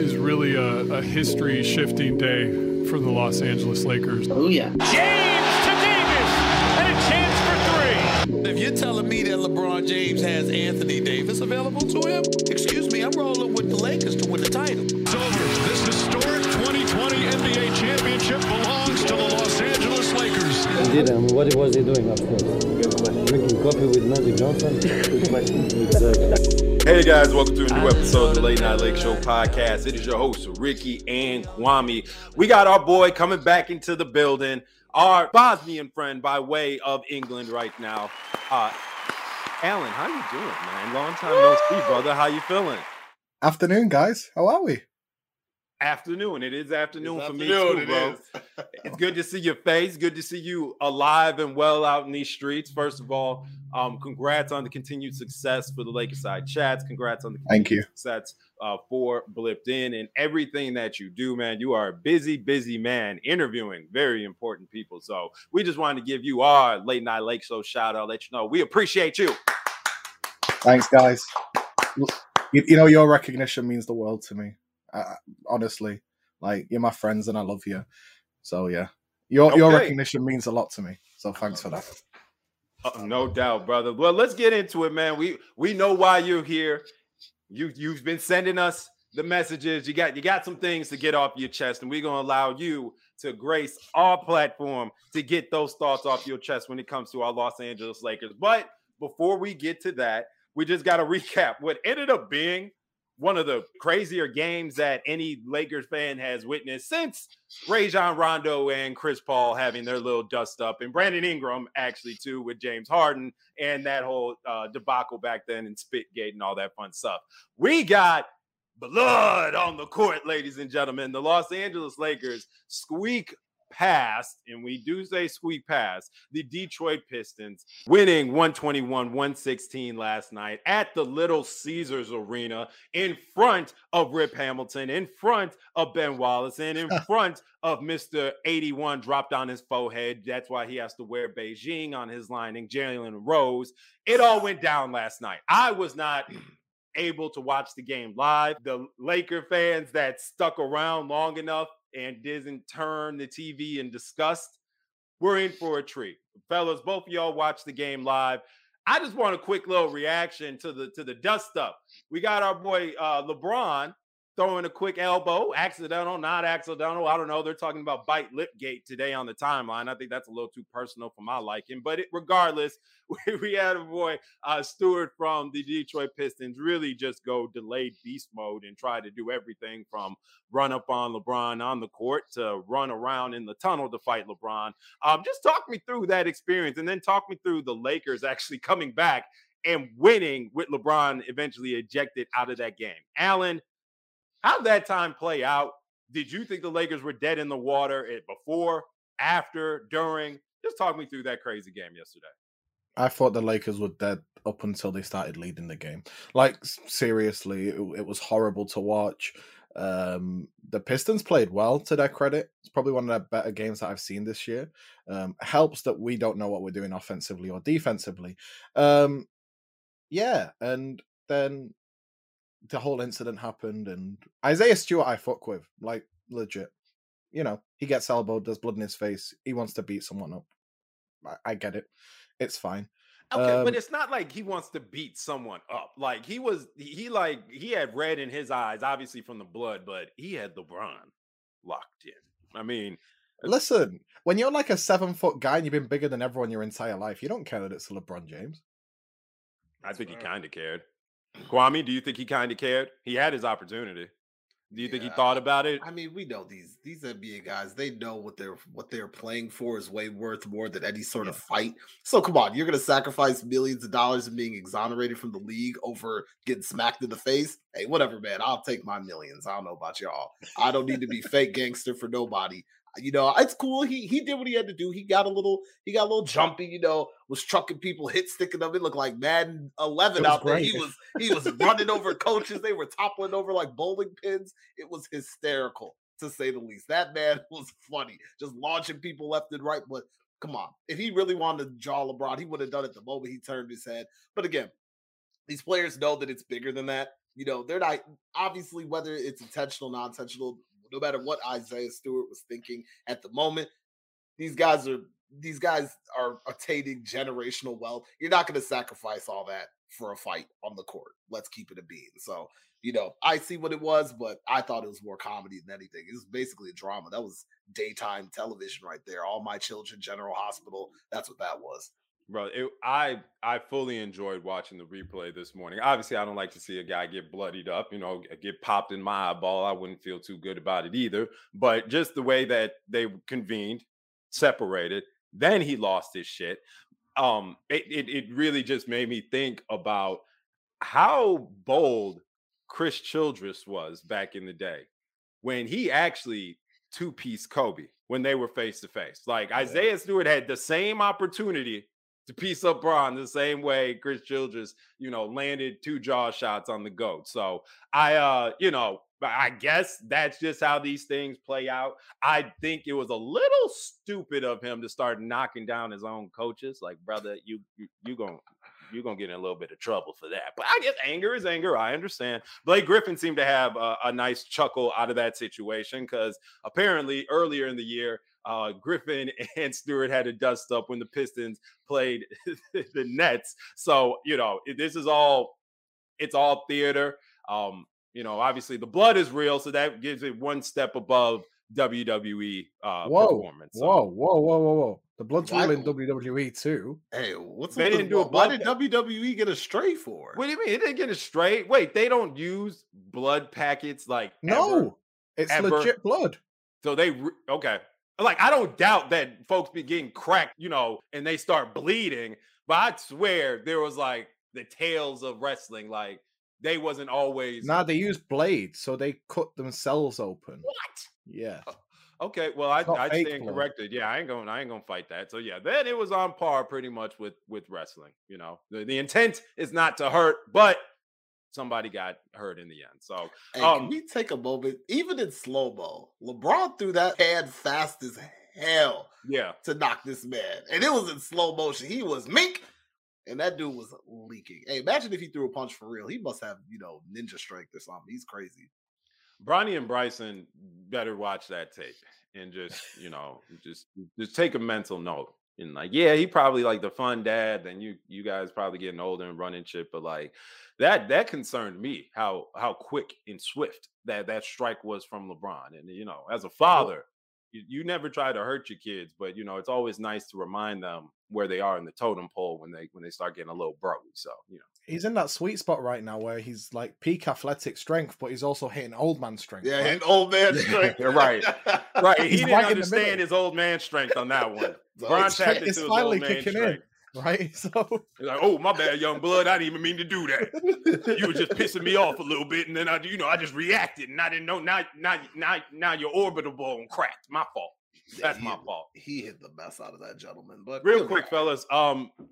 is really a history-shifting day for the Los Angeles Lakers. Oh, yeah. James to Davis, and a chance. If you're telling me that LeBron James has Anthony Davis available to him, excuse me, I'm rolling with the Lakers to win the title. Soldiers, this historic 2020 NBA championship belongs to the Los Angeles Lakers. Indeed, and what was he doing, of course? Good question. Drinking coffee with Magic Johnson? Good question. Exactly. Hey guys, welcome to a new episode of the Late Night Lake Show podcast. It is your hosts, Ricky and Kwame. We got our boy coming back into the building. Our Bosnian friend by way of England right now. Alan, how you doing, man? Long time no see, brother. How you feeling? Afternoon, guys. How are we? Afternoon. It is afternoon for me, too, bro. It's good to see your face. Good to see you alive and well out in these streets. First of all, congrats on the continued success for the Lakerside Chats. Congrats on the continued success for Blipped In and everything that you do, man. You are a busy, busy man interviewing very important people. So we just wanted to give you our Late Night Lake Show shout out. Let you know we appreciate you. Thanks, guys. You know, your recognition means the world to me. Honestly, like, you're my friends and I love you. So yeah, your recognition means a lot to me. So thanks for that. No doubt, brother. Well, let's get into it, man. We know why you're here. You've been sending us the messages. You got some things to get off your chest, and we're gonna allow you to grace our platform to get those thoughts off your chest when it comes to our Los Angeles Lakers. But before we get to that, we just got to recap what ended up being one of the crazier games that any Lakers fan has witnessed since Rajon Rondo and Chris Paul having their little dust up, and Brandon Ingram actually too with James Harden and that whole debacle back then and Spitgate and all that fun stuff. We got blood on the court, ladies and gentlemen. The Los Angeles Lakers squeak past, and we do say squeak past, the Detroit Pistons, winning 121-116 last night at the Little Caesars Arena in front of Rip Hamilton, in front of Ben Wallace, and in front of Mr. 81 dropped on his forehead. That's why he has to wear Beijing on his lining, Jalen Rose. It all went down last night. I was not able to watch the game live. The Laker fans that stuck around long enough and didn't turn the TV in disgust, we're in for a treat. Fellas, both of y'all watched the game live. I just want a quick little reaction to the dust up. We got our boy LeBron throwing a quick elbow, accidental, not accidental. I don't know. They're talking about bite Lipgate today on the timeline. I think that's a little too personal for my liking. But regardless, we had a boy, Stewart from the Detroit Pistons, really just go delayed beast mode and try to do everything from run up on LeBron on the court to run around in the tunnel to fight LeBron. Just talk me through that experience, and then talk me through the Lakers actually coming back and winning with LeBron eventually ejected out of that game. Alan, how'd that time play out? Did you think the Lakers were dead in the water before, after, during? Just talk me through that crazy game yesterday. I thought the Lakers were dead up until they started leading the game. Like, seriously, it was horrible to watch. The Pistons played well, to their credit. It's probably one of their better games that I've seen this year. Helps that we don't know what we're doing offensively or defensively. And then the whole incident happened, and Isaiah Stewart I fuck with, like, legit. you know, he gets elbowed, there's blood in his face. He wants to beat someone up. I get it. It's fine. Okay, but it's not like he wants to beat someone up. Like he had red in his eyes, obviously from the blood, but he had LeBron locked in. I mean, listen, when you're like a 7-foot guy and you've been bigger than everyone your entire life, you don't care that it's LeBron James. I think he kind of cared. Kwame, do you think he kind of cared? He had his opportunity. Do you think he thought about it? I mean, we know these NBA guys. They know what they're playing for is way worth more than any sort of fight. So come on, you're going to sacrifice millions of dollars and being exonerated from the league over getting smacked in the face? Hey, whatever, man. I'll take my millions. I don't know about y'all. I don't need to be fake gangster for nobody. You know, it's cool. He did what he had to do. He got a little jumpy, you know, was trucking people, hit sticking them. It looked like Madden 11 out there. He was running over coaches. They were toppling over like bowling pins. It was hysterical, to say the least. That man was funny, just launching people left and right. But come on, if he really wanted to draw LeBron, he would have done it the moment he turned his head. But again, these players know that it's bigger than that. You know, they're not, obviously, whether it's intentional, non-intentional, no matter what Isaiah Stewart was thinking at the moment, these guys are attaining generational wealth. You're not going to sacrifice all that for a fight on the court. Let's keep it a bean. So, you know, I see what it was, but I thought it was more comedy than anything. It was basically a drama. That was daytime television right there. All My Children, General Hospital. That's what that was. Bro, I fully enjoyed watching the replay this morning. Obviously, I don't like to see a guy get bloodied up, you know, get popped in my eyeball. I wouldn't feel too good about it either. But just the way that they convened, separated, then he lost his shit. It really just made me think about how bold Chris Childs was back in the day when he actually two-piece Kobe when they were face-to-face. Like, Isaiah Stewart had the same opportunity to piece up Bron the same way Chris Childs, you know, landed two jaw shots on the GOAT. So I guess that's just how these things play out. I think it was a little stupid of him to start knocking down his own coaches. Like, brother, you're gonna get in a little bit of trouble for that. But I guess anger is anger. I understand. Blake Griffin seemed to have a nice chuckle out of that situation because apparently earlier in the year, Griffin and Stewart had a dust up when the Pistons played the Nets. So, you know, it's all theater. You know, obviously the blood is real. So that gives it one step above WWE performance. So. Whoa. The blood's real in WWE too. Hey, why did WWE get a straight for? What do you mean? It didn't get a straight. Wait, they don't use blood packets like ever. Legit blood. So they, okay. Like, I don't doubt that folks be getting cracked, you know, and they start bleeding. But I swear there was, like, the tales of wrestling. Like, they wasn't always... Nah, they use blades, so they cut themselves open. What? Yeah. Okay, well, I stand corrected. Yeah, I ain't gonna fight that. So, yeah, then it was on par pretty much with wrestling, you know. The intent is not to hurt, but somebody got hurt in the end. So can we take a moment, even in slow-mo, LeBron threw that hand fast as hell to knock this man. And it was in slow motion. He was mink, and that dude was leaking. Hey, imagine if he threw a punch for real. He must have, you know, ninja strength or something. He's crazy. Bronny and Bryson better watch that tape and just, you know, just take a mental note. And like, yeah, he probably like the fun dad, and you guys probably getting older and running shit, but like that concerned me how quick and swift that strike was from LeBron. And you know, as a father, you never try to hurt your kids, but you know, it's always nice to remind them where they are in the totem pole when they start getting a little broy. So you know, he's in that sweet spot right now where he's like peak athletic strength, but he's also hitting old man strength. Yeah, hitting old man strength. right. He didn't understand his old man strength on that one. Bron tapped into his old man strength. Right, so you're like, oh, my bad, young blood. I didn't even mean to do that. You were just pissing me off a little bit, and then I just reacted, and I didn't know. Now your orbital bone cracked. My fault. That's my fault. He hit the mess out of that gentleman. But real quick, fellas,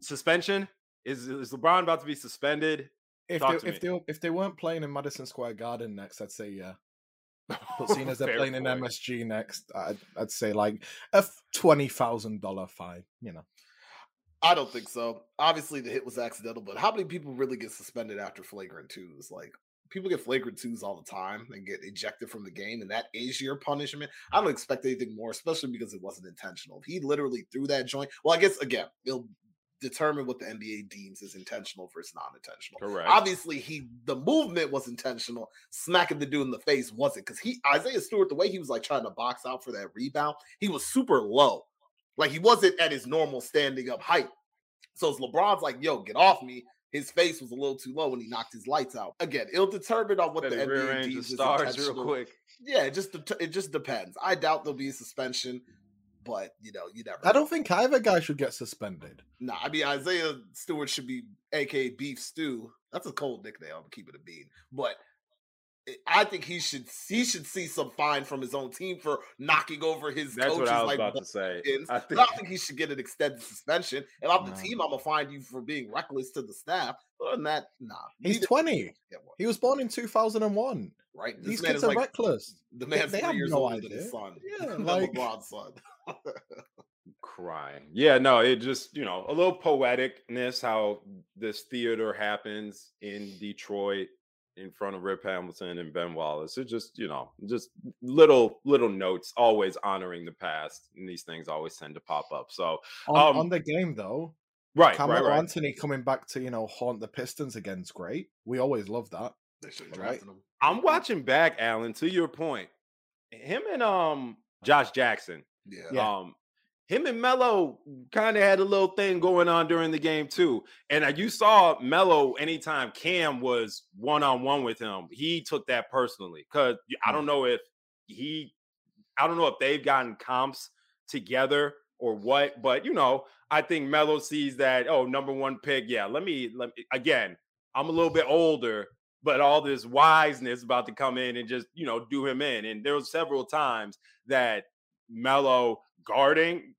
suspension is LeBron about to be suspended? If they weren't playing in Madison Square Garden next, I'd say yeah. But seeing as they're playing in MSG next, I'd say like a $20,000 fine. You know. I don't think so. Obviously, the hit was accidental, but how many people really get suspended after flagrant 2s? Like, people get flagrant twos all the time and get ejected from the game, and that is your punishment. I don't expect anything more, especially because it wasn't intentional. He literally threw that joint. Well, I guess, again, it'll determine what the NBA deems as intentional versus non-intentional. Correct. Obviously, the movement was intentional. Smacking the dude in the face wasn't, because Isaiah Stewart, the way he was like trying to box out for that rebound, he was super low. Like, he wasn't at his normal standing up height. So as LeBron's like, yo, get off me, his face was a little too low and he knocked his lights out. Again, it'll determine on what the NBA deems as intentional. Real quick. Yeah, it just depends. I doubt there'll be a suspension, but, you know, you never know. I don't think either guy should get suspended. Nah, I mean, Isaiah Stewart should be, a.k.a. Beef Stew. That's a cold nickname. I'm keeping it a bean. But I think he should see some fine from his own team for knocking over his coaches. That's what I was about to say. I think he should get an extended suspension. And off the team, I'm going to find you for being reckless to the staff. Other than that, nah. He's 20. He was born in 2001. Right. These kids are reckless. The man's 3 years older than his son. Yeah, like LeBron's son. Crying. Yeah, no, it just, you know, a little poeticness how this theater happens in Detroit, in front of Rip Hamilton and Ben Wallace. It's just, you know, just little notes, always honoring the past. And these things always tend to pop up. So on the game, though, right, Carmelo Anthony coming back to, you know, haunt the Pistons again is great. We always love that. They should have drafted him. I'm watching back, Alan, to your point. Him and Josh Jackson. Yeah. Him and Melo kind of had a little thing going on during the game, too. And you saw Melo, anytime Cam was one-on-one with him, he took that personally. Because I don't know if they've gotten comps together or what. But, you know, I think Melo sees that, oh, #1 pick. Yeah, let me again, I'm a little bit older, but all this wiseness about to come in and just, you know, do him in. And there were several times that Melo guarding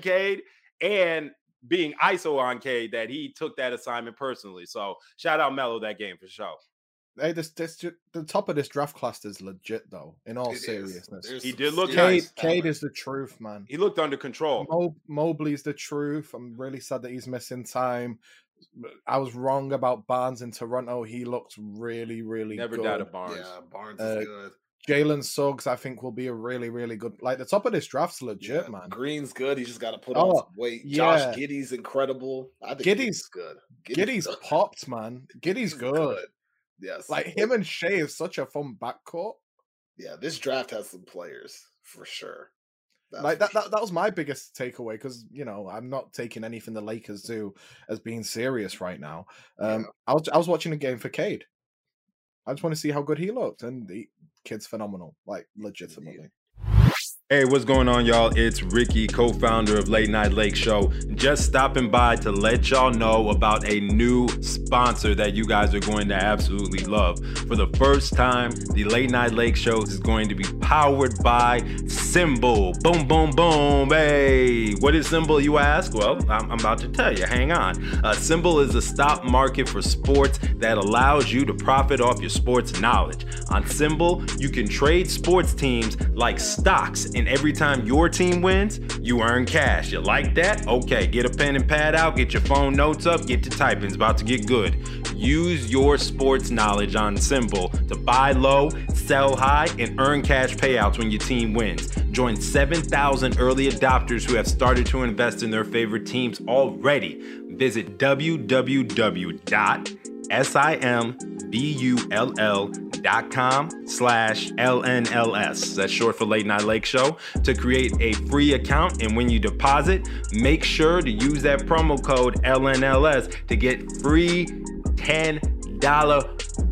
Cade and being ISO on Cade, that he took that assignment personally. So shout out Melo that game for sure. Hey, the top of this draft class is legit, though. In all seriousness, he did look nice. Cade is the truth, man. He looked under control. Mobley's the truth. I'm really sad that he's missing time. I was wrong about Barnes in Toronto. He looked really, really good. Never doubted Barnes. Yeah, Barnes is good. Jalen Suggs, I think, will be a really, really good. Like, the top of this draft's legit, man. Green's good. He just got to put on some weight. Yeah. Josh Giddey's incredible. I think Giddey's good. Giddey's popped, man. Giddey's good. Yes. Like, him and Shai is such a fun backcourt. Yeah, this draft has some players for sure. That was my biggest takeaway, because, you know, I'm not taking anything the Lakers do as being serious right now. I was watching a game for Cade. I just want to see how good he looked, and the kid's phenomenal, like, legitimately. Hey, what's going on, y'all? It's Ricky, co-founder of Late Night Lake Show. Just stopping by to let y'all know about a new sponsor that you guys are going to absolutely love. For the first time, the Late Night Lake Show is going to be powered by Symbol. Boom, boom, boom. Hey, what is Symbol, you ask? Well, I'm about to tell you. Hang on. Symbol is a stock market for sports that allows you to profit off your sports knowledge. On Symbol, you can trade sports teams like stocks, and every time your team wins, you earn cash. You like that? Okay, get a pen and pad out, get your phone notes up, get to typing. It's about to get good. Use your sports knowledge on Symbol to buy low, sell high, and earn cash payouts when your team wins. Join 7,000 early adopters who have started to invest in their favorite teams already. Visit www.simbull.com/LNLS, that's short for Late Night Lake Show, to create a free account. And when you deposit, make sure to use that promo code LNLS to get free $10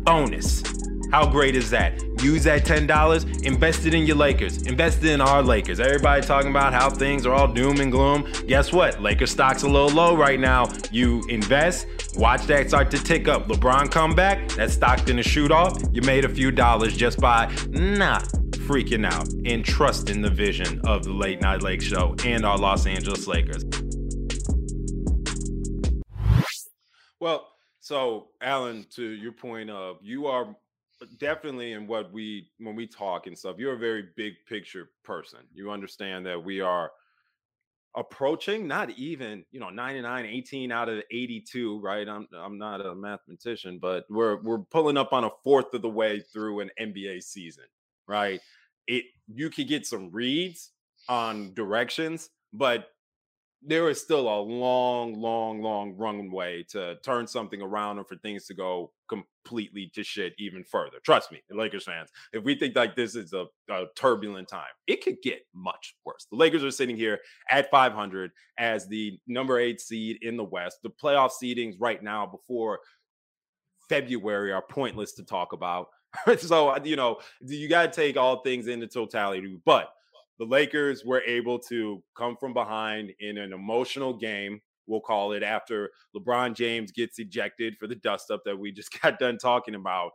bonus. How great is that? Use that $10, invest it in your Lakers, invest it in our Lakers. Everybody talking about how things are all doom and gloom. Guess what? Lakers stock's a little low right now. You invest, watch that start to tick up. LeBron come back, that stock gonna shoot off. You made a few dollars just by not freaking out and trusting the vision of the Late Night Lake Show and our Los Angeles Lakers. Well, so Alan, to your point of, you are definitely in what when we talk and stuff, you're a very big picture person. You understand that we are approaching, not even, 99, 18 out of 82, right? I'm not a mathematician, but we're pulling up on a fourth of the way through an NBA season, right? You could get some reads on directions, but there is still a long, long, long runway to turn something around and for things to go completely to shit even further. Trust me, Lakers fans, if we think like this is a turbulent time, it could get much worse. The Lakers are sitting here at 500 as the number 8 seed in the West. The playoff seedings right now before February are pointless to talk about. So, you got to take all things into totality, but the Lakers were able to come from behind in an emotional game, we'll call it, after LeBron James gets ejected for the dust-up that we just got done talking about.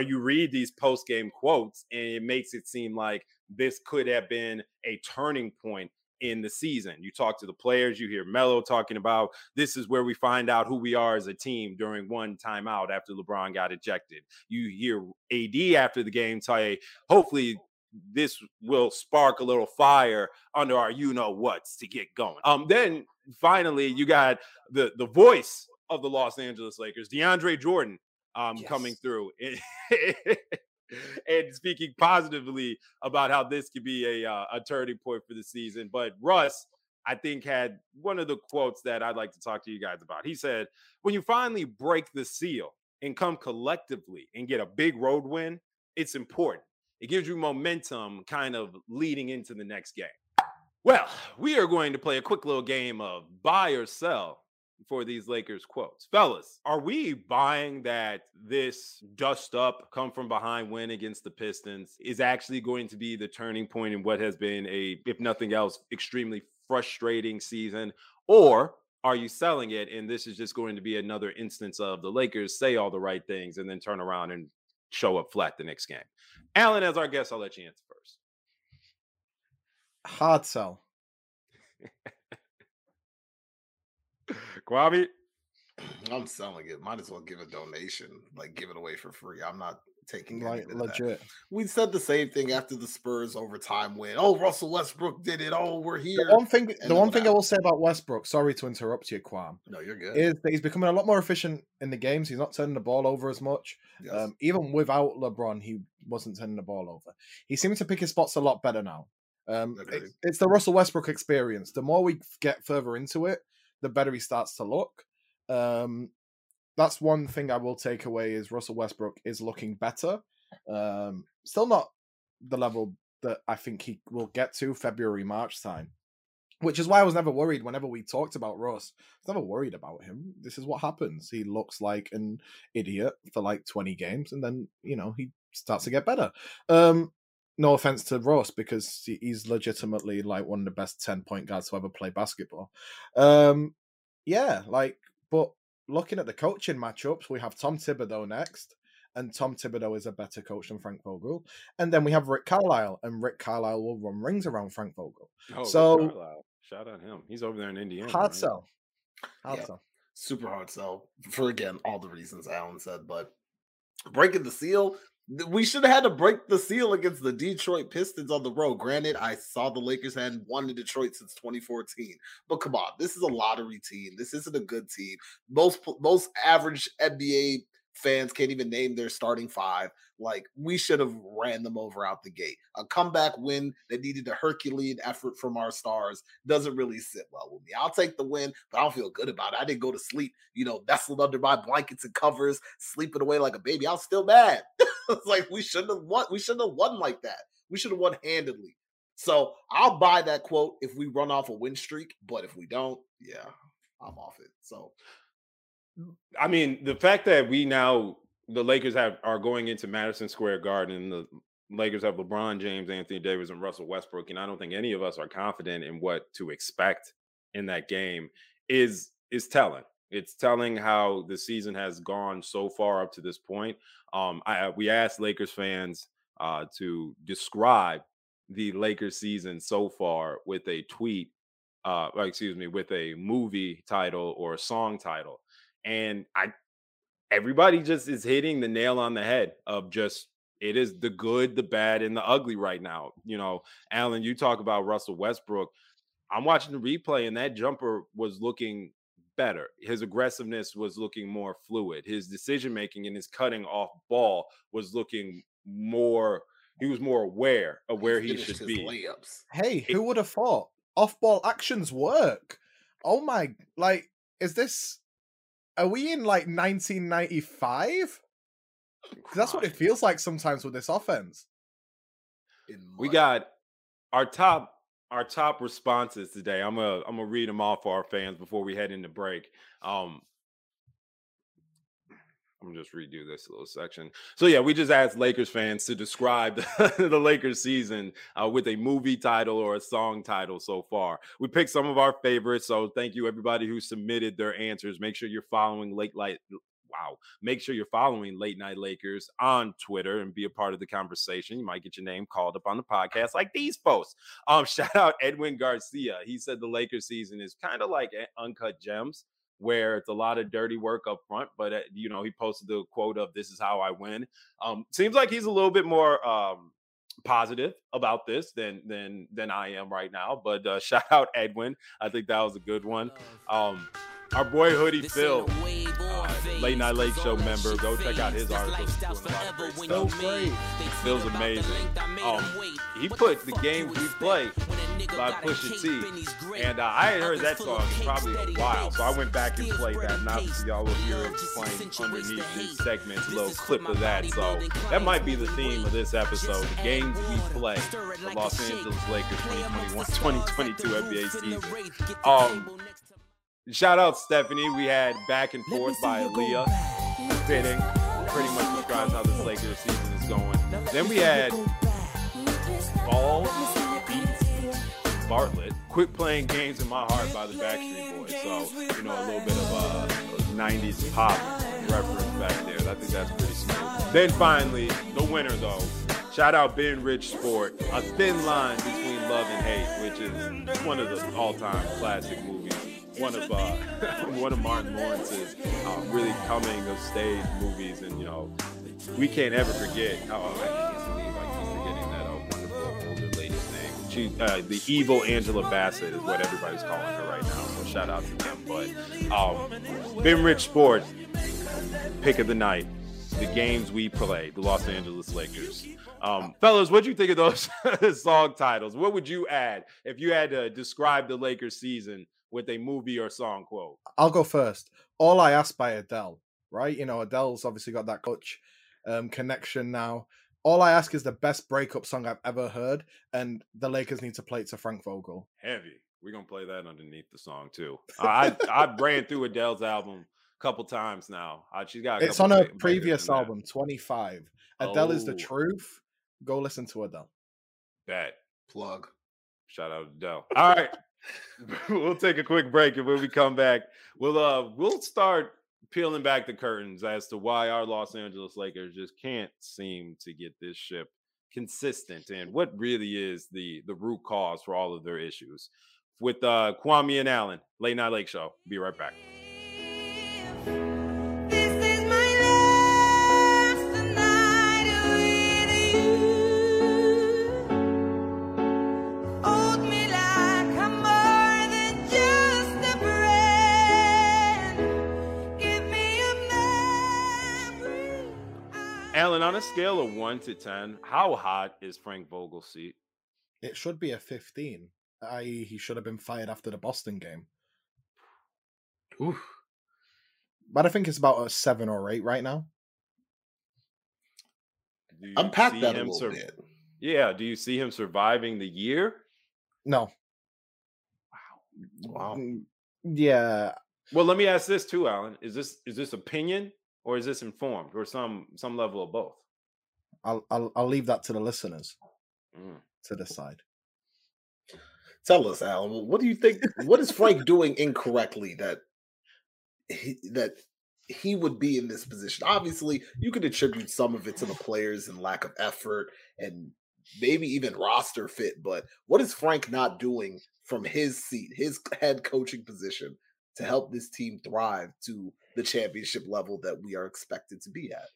You read these post-game quotes, and it makes it seem like this could have been a turning point in the season. You talk to the players, you hear Melo talking about, this is where we find out who we are as a team during one timeout after LeBron got ejected. You hear AD after the game say, hopefully this will spark a little fire under our you-know-whats to get going. Then, finally, you got the voice of the Los Angeles Lakers, DeAndre Jordan, coming through and speaking positively about how this could be a turning point for the season. But Russ, I think, had one of the quotes that I'd like to talk to you guys about. He said, when you finally break the seal and come collectively and get a big road win, it's important. It gives you momentum kind of leading into the next game. Well, we are going to play a quick little game of buy or sell for these Lakers quotes. Fellas, are we buying that this dust up, come from behind win against the Pistons is actually going to be the turning point in what has been a, if nothing else, extremely frustrating season? Or are you selling it and this is just going to be another instance of the Lakers say all the right things and then turn around and show up flat the next game? Alan, as our guest, I'll let you answer first. Hard sell. Kwame? I'm selling it. Might as well give a donation, like give it away for free. I'm not taking any of that. We said the same thing after the Spurs overtime win. Oh, Russell Westbrook did it. Oh, we're here. The one thing I will say about Westbrook, sorry to interrupt you, Kwame. No, you're good. Is that he's becoming a lot more efficient in the games. He's not turning the ball over as much. Yes. Even without LeBron, he wasn't turning the ball over. He seems to pick his spots a lot better now. It's the Russell Westbrook experience. The more we get further into it, the better he starts to look. That's one thing I will take away is Russell Westbrook is looking better. Still not the level that I think he will get to February, March time, which is why I was never worried whenever we talked about Russ. I was never worried about him. This is what happens. He looks like an idiot for like 20 games, and then, he starts to get better. No offense to Russ, because he's legitimately like one of the best 10-point guards to ever play basketball. But looking at the coaching matchups, we have Tom Thibodeau next, and Tom Thibodeau is a better coach than Frank Vogel. And then we have Rick Carlisle, and Rick Carlisle will run rings around Frank Vogel. Oh, so shout out him. He's over there in Indiana. Hard sell. Super hard sell for, again, all the reasons Alan said, but breaking the seal. We should have had to break the seal against the Detroit Pistons on the road. Granted, I saw the Lakers hadn't won in Detroit since 2014. But come on, this is a lottery team. This isn't a good team. Most average NBA fans can't even name their starting five. Like, we should have ran them over out the gate. A comeback win that needed a Herculean effort from our stars doesn't really sit well with me. I'll take the win, but I don't feel good about it. I didn't go to sleep, nestled under my blankets and covers, sleeping away like a baby. I was still mad. It's like, we shouldn't have won. We shouldn't have won like that. We should have won handedly. So I'll buy that quote if we run off a win streak, but if we don't, yeah, I'm off it. So, I mean, the fact that the Lakers are going into Madison Square Garden, and the Lakers have LeBron James, Anthony Davis, and Russell Westbrook, and I don't think any of us are confident in what to expect in that game is telling. It's telling how the season has gone so far up to this point. We asked Lakers fans to describe the Lakers season so far with a tweet, with a movie title or a song title. And everybody just is hitting the nail on the head of just, it is the good, the bad, and the ugly right now. Alan, you talk about Russell Westbrook. I'm watching the replay, and that jumper was looking better. His aggressiveness was looking more fluid. His decision-making and his cutting off ball was looking more – he was more aware of where he should be. Layups. Hey, who would have thought? Off-ball actions work. Oh, my – like, is this – are we in, like, 1995? That's what it feels like sometimes with this offense. We got our top – our top responses today. I'm gonna read them all for our fans before we head into break. I'm just redo this little section. So yeah, we just asked Lakers fans to describe the Lakers season with a movie title or a song title so far. We picked some of our favorites. So thank you everybody who submitted their answers. Make sure you're following Late Night Lakers on Twitter and be a part of the conversation. You might get your name called up on the podcast like these folks. Shout out Edwin Garcia. He said the Lakers season is kind of like Uncut Gems, where it's a lot of dirty work up front, but, you know, he posted the quote of "This is how I win." Seems like he's a little bit more positive about this than I am right now. But shout out Edwin. I think that was a good one. Our boy Hoodie Phil, Late Night Lake Show member, go check out his article. So great. Phil's amazing. He put the games we play by Pusha T, and I had heard that song in probably a while, so I went back and played that, and obviously y'all will hear it playing underneath this segment, a little clip of that, so that might be the theme of this episode, the games we play, the Los Angeles Lakers 2021-2022 NBA season. Shout out Stephanie. We had Back and Forth by Aaliyah. Fitting. Pretty much describes how this Lakers season is going. Then we had Ball Beats Bartlett. Quit Playing Games in My Heart by the Backstreet Boys. So, you know, a little bit of a 90s pop reference back there. I think that's pretty smooth. Then finally, the winner though. Shout out Ben Rich Sport. A Thin Line Between Love and Hate, which is one of the all-time classic movies. One of Martin Lawrence's really coming of stage movies, and you know we can't ever forget. I can't believe I keep forgetting that wonderful older lady's name. She, the evil Angela Bassett, is what everybody's calling her right now. So shout out to him. But Ben Rich Sport, pick of the night, the games we play, the Los Angeles Lakers. Fellas, what'd you think of those song titles? What would you add if you had to describe the Lakers season with a movie or song quote? I'll go first. All I Ask by Adele, right? You know, Adele's obviously got that Coach connection now. All I Ask is the best breakup song I've ever heard, and the Lakers need to play it to Frank Vogel. Heavy. We're going to play that underneath the song, too. I ran through Adele's album a couple times now. She's got. It's on her previous album, 25. Adele is the truth. Go listen to Adele. Bet. Plug. Shout out Adele. All right. We'll take a quick break, and when we come back, we'll start peeling back the curtains as to why our Los Angeles Lakers just can't seem to get this ship consistent, and what really is the root cause for all of their issues. With Kwame and Alan, Late Night Lake Show. Be right back. Alan, on a scale of 1 to 10, how hot is Frank Vogel's seat? It should be a 15. I.e., he should have been fired after the Boston game. Oof. But I think it's about a 7 or 8 right now. Unpack that a little bit. Yeah. Do you see him surviving the year? No. Wow. Yeah. Well, let me ask this too, Alan. Is this opinion? Or is this informed, or some level of both? I'll leave that to the listeners to decide. Tell us, Alan, what do you think? What is Frank doing incorrectly that he would be in this position? Obviously, you could attribute some of it to the players and lack of effort, and maybe even roster fit. But what is Frank not doing from his seat, his head coaching position, to help this team thrive to the championship level that we are expected to be at?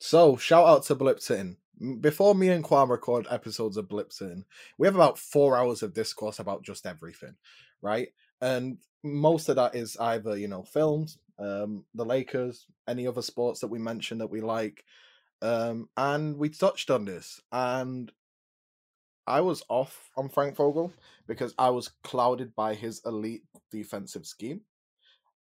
So shout out to Blip Sitting. Before me and Kwame record episodes of Blip Sitting, we have about 4 hours of discourse about just everything, right? And most of that is either, you know, films, the Lakers, any other sports that we mention that we like. And we touched on this, and I was off on Frank Vogel because I was clouded by his elite defensive scheme,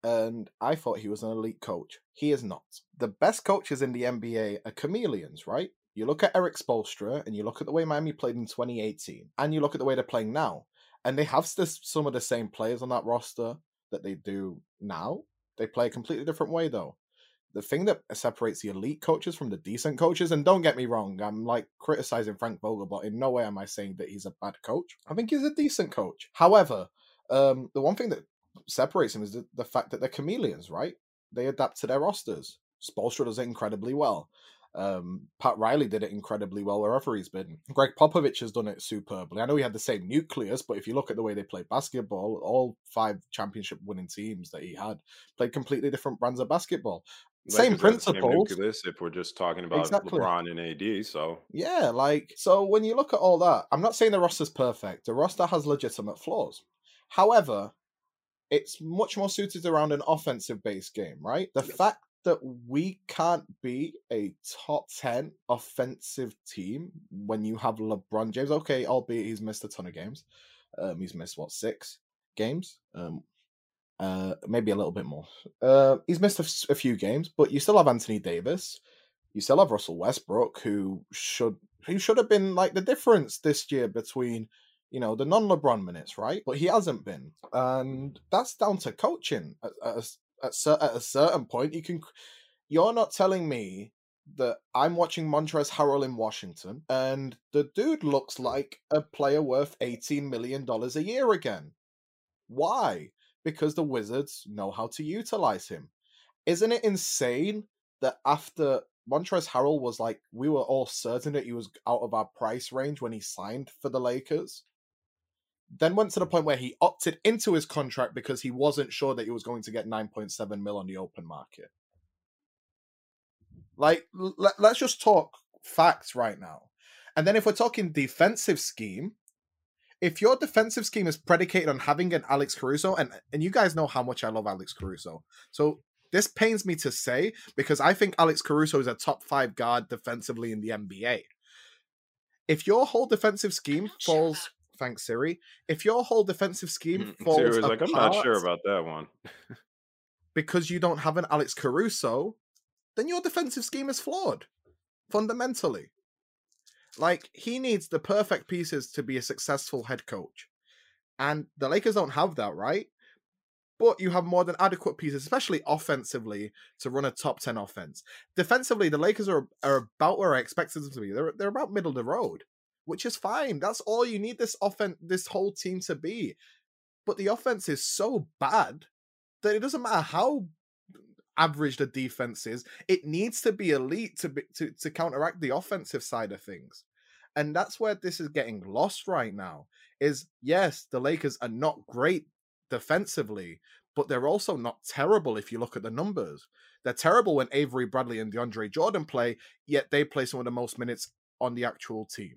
and I thought he was an elite coach. He is not. The best coaches in the NBA are chameleons, right? You look at Eric Spoelstra, and you look at the way Miami played in 2018, and you look at the way they're playing now, and they have some of the same players on that roster that they do now. They play a completely different way, though. The thing that separates the elite coaches from the decent coaches, and don't get me wrong, I'm like criticizing Frank Vogel, but in no way am I saying that he's a bad coach. I think he's a decent coach. However, the one thing that separates him is the fact that they're chameleons, right? They adapt to their rosters. Spoelstra does it incredibly well. Pat Riley did it incredibly well wherever he's been. Gregg Popovich has done it superbly. I know he had the same nucleus, but if you look at the way they play basketball, all 5 championship winning teams that he had played completely different brands of basketball. Same principles. If we're just talking about exactly. LeBron and AD, so yeah, like, so when you look at all that, I'm not saying the roster's perfect. The roster has legitimate flaws. However, it's much more suited around an offensive-based game, right? The fact that we can't be a top 10 offensive team when you have LeBron James, okay, albeit he's missed a ton of games. He's missed what, 6 games? Maybe a little bit more. He's missed a few games, but you still have Anthony Davis. You still have Russell Westbrook, who should have been like the difference this year between, you know, the non-LeBron minutes, right? But he hasn't been, and that's down to coaching. At a certain point, you're not telling me that I'm watching Montrezl Harrell in Washington, and the dude looks like a player worth $18 million a year again. Why? Because the Wizards know how to utilize him. Isn't it insane that after Montrezl Harrell was like, we were all certain that he was out of our price range when he signed for the Lakers, then went to the point where he opted into his contract because he wasn't sure that he was going to get 9.7 mil on the open market. Like, let's just talk facts right now. And then if we're talking defensive scheme, if your defensive scheme is predicated on having an Alex Caruso, and you guys know how much I love Alex Caruso, so this pains me to say because I think Alex Caruso is a top 5 guard defensively in the NBA. If your whole defensive scheme falls... Thanks, Siri. If your whole defensive scheme falls Siri was apart, like, I'm not sure about that one. because you don't have an Alex Caruso, then your defensive scheme is flawed, fundamentally. Like, he needs the perfect pieces to be a successful head coach. And the Lakers don't have that, right? But you have more than adequate pieces, especially offensively, to run a top 10 offense. Defensively, the Lakers are about where I expected them to be. They're about middle of the road, which is fine. That's all you need this whole team to be. But the offense is so bad that it doesn't matter how average the defense is, it needs to be elite to counteract the offensive side of things. And that's where this is getting lost right now. Is, yes, the Lakers are not great defensively, but they're also not terrible if you look at the numbers. They're terrible when Avery Bradley and DeAndre Jordan play, yet they play some of the most minutes on the actual team.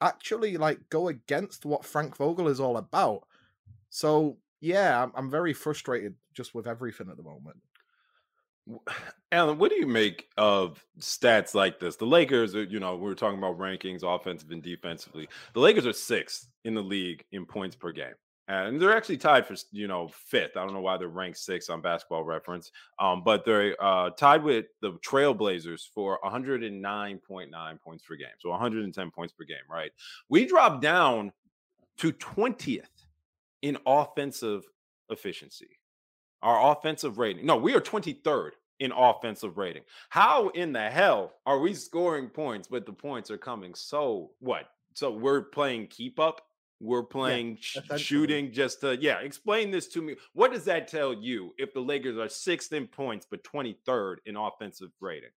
actually, like, go against what Frank Vogel is all about. So yeah, I'm very frustrated just with everything at the moment. Alan, what do you make of stats like this? The Lakers, are, we were talking about rankings, offensive and defensively. The Lakers are 6th in the league in points per game. And they're actually tied for, 5th. I don't know why they're ranked 6th on Basketball Reference. But they're tied with the Trailblazers for 109.9 points per game. So 110 points per game, right? We dropped down to 20th in offensive efficiency. Our offensive rating. No, we are 23rd in offensive rating. How in the hell are we scoring points, but the points are coming so what? So we're playing keep up? We're playing shooting just to, explain this to me. What does that tell you if the Lakers are 6th in points, but 23rd in offensive rating?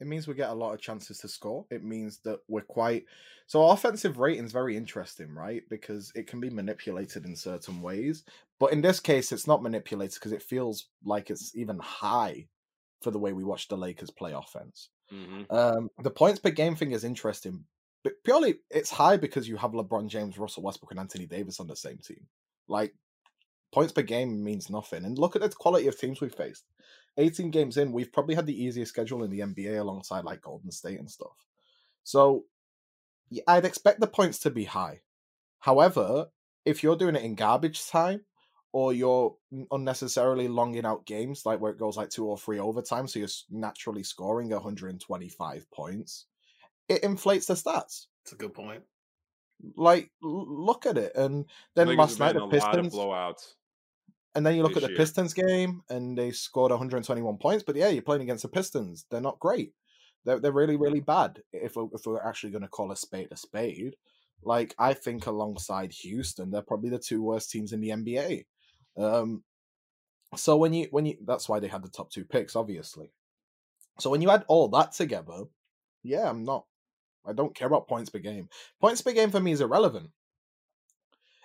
It means we get a lot of chances to score. It means that we're quite... So offensive rating is very interesting, right? Because it can be manipulated in certain ways. But in this case, it's not manipulated because it feels like it's even high for the way we watch the Lakers play offense. Mm-hmm. The points per game thing is interesting. But purely, it's high because you have LeBron James, Russell Westbrook, and Anthony Davis on the same team. Like, points per game means nothing. And look at the quality of teams we've faced. 18 games in, we've probably had the easiest schedule in the NBA alongside like Golden State and stuff. So I'd expect the points to be high. However, if you're doing it in garbage time or you're unnecessarily longing out games, like where it goes like 2 or 3 overtime, so you're naturally scoring 125 points, it inflates the stats. That's a good point. Like, look at it. And then last night, the Pistons... blowouts. And then you look at the Pistons game, and they scored 121 points. But yeah, you're playing against the Pistons. They're not great. They're really, really bad, if we're actually going to call a spade a spade. Like, I think alongside Houston, they're probably the 2 worst teams in the NBA. So when you that's why they had the top 2 picks, obviously. So when you add all that together, yeah, I don't care about points per game. Points per game for me is irrelevant.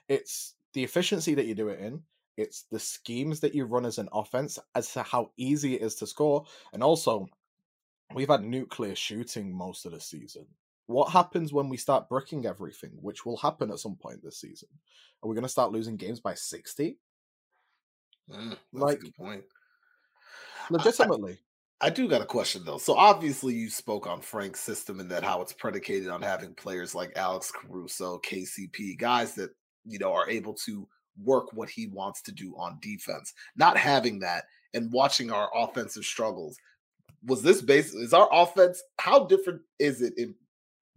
It's the efficiency that you do it in. It's the schemes that you run as an offense as to how easy it is to score. And also, we've had nuclear shooting most of the season. What happens when we start bricking everything, which will happen at some point this season? Are we going to start losing games by 60? That's a good point. Legitimately. I do got a question, though. So obviously you spoke on Frank's system and that how it's predicated on having players like Alex Caruso, KCP, guys that, are able to work what he wants to do on defense. Not having that and watching our offensive struggles. Is our offense, how different is it in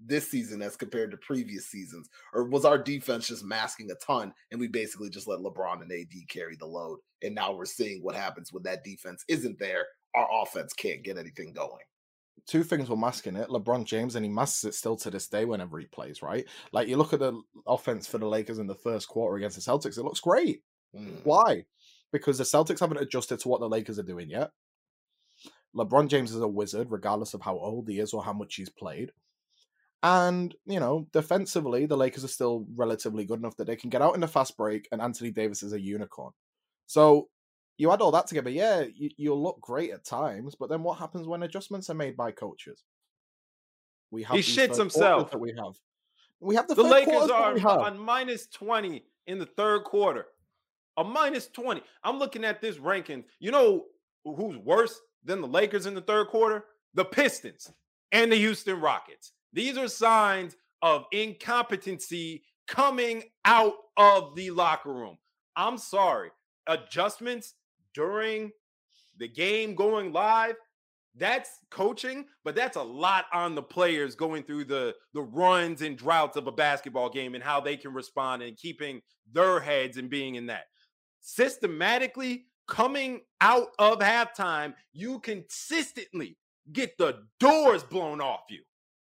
this season as compared to previous seasons? Or was our defense just masking a ton and we basically just let LeBron and AD carry the load? And now we're seeing what happens when that defense isn't there. Our offense can't get anything going. 2 things were masking it. LeBron James, and he masks it still to this day whenever he plays, right? Like, you look at the offense for the Lakers in the first quarter against the Celtics, it looks great. Why? Because the Celtics haven't adjusted to what the Lakers are doing yet. LeBron James is a wizard, regardless of how old he is or how much he's played. And, defensively, the Lakers are still relatively good enough that they can get out in the fast break, and Anthony Davis is a unicorn. So, you add all that together, yeah, you'll look great at times, but then what happens when adjustments are made by coaches? We have he shits himself. We have the Lakers are on minus 20 in the third quarter. A minus 20. I'm looking at this ranking. You know who's worse than the Lakers in the third quarter? The Pistons and the Houston Rockets. These are signs of incompetency coming out of the locker room. I'm sorry. Adjustments during the game going live, that's coaching, but that's a lot on the players going through the runs and droughts of a basketball game and how they can respond and keeping their heads and being in that. Systematically coming out of halftime, you consistently get the doors blown off you.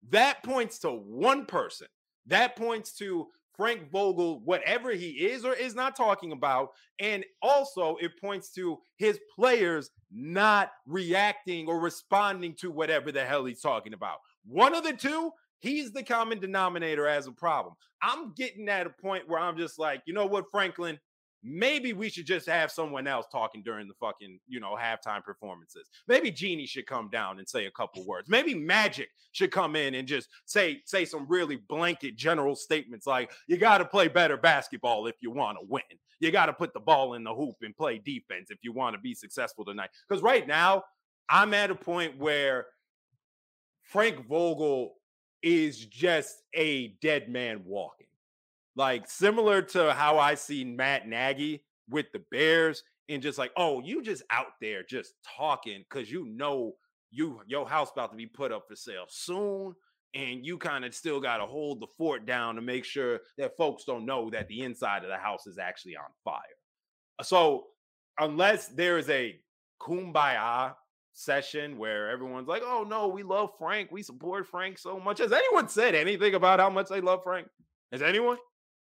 That points to one person. That points to Frank Vogel, whatever he is or is not talking about, and also it points to his players not reacting or responding to whatever the hell he's talking about. One of the two, he's the common denominator as a problem. I'm getting at a point where I'm just like, you know what, Franklin, maybe we should just have someone else talking during the fucking, you know, halftime performances. Maybe Genie should come down and say a couple words. Maybe Magic should come in and just say some really blanket general statements like, you got to play better basketball if you want to win. You got to put the ball in the hoop and play defense if you want to be successful tonight. Because right now, I'm at a point where Frank Vogel is just a dead man walking. Like, similar to how I see Matt Nagy with the Bears and just like, oh, you just out there just talking because you know your house about to be put up for sale soon, and you kind of still got to hold the fort down to make sure that folks don't know that the inside of the house is actually on fire. So unless there is a kumbaya session where everyone's like, oh, no, we love Frank. We support Frank so much. Has anyone said anything about how much they love Frank? Has anyone?